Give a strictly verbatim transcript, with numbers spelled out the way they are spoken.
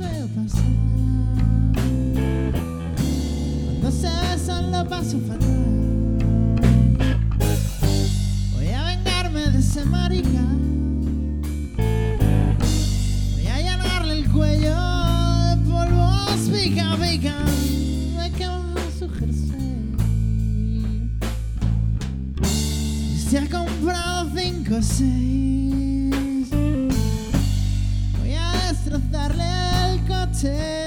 se pasa, cuando se besan lo paso fatal. Voy a vengarme de ese marica, voy a llenarle el cuello de polvos pica pica, me quemo su jersey y se ha comprado cinco o seis. Darle el coche.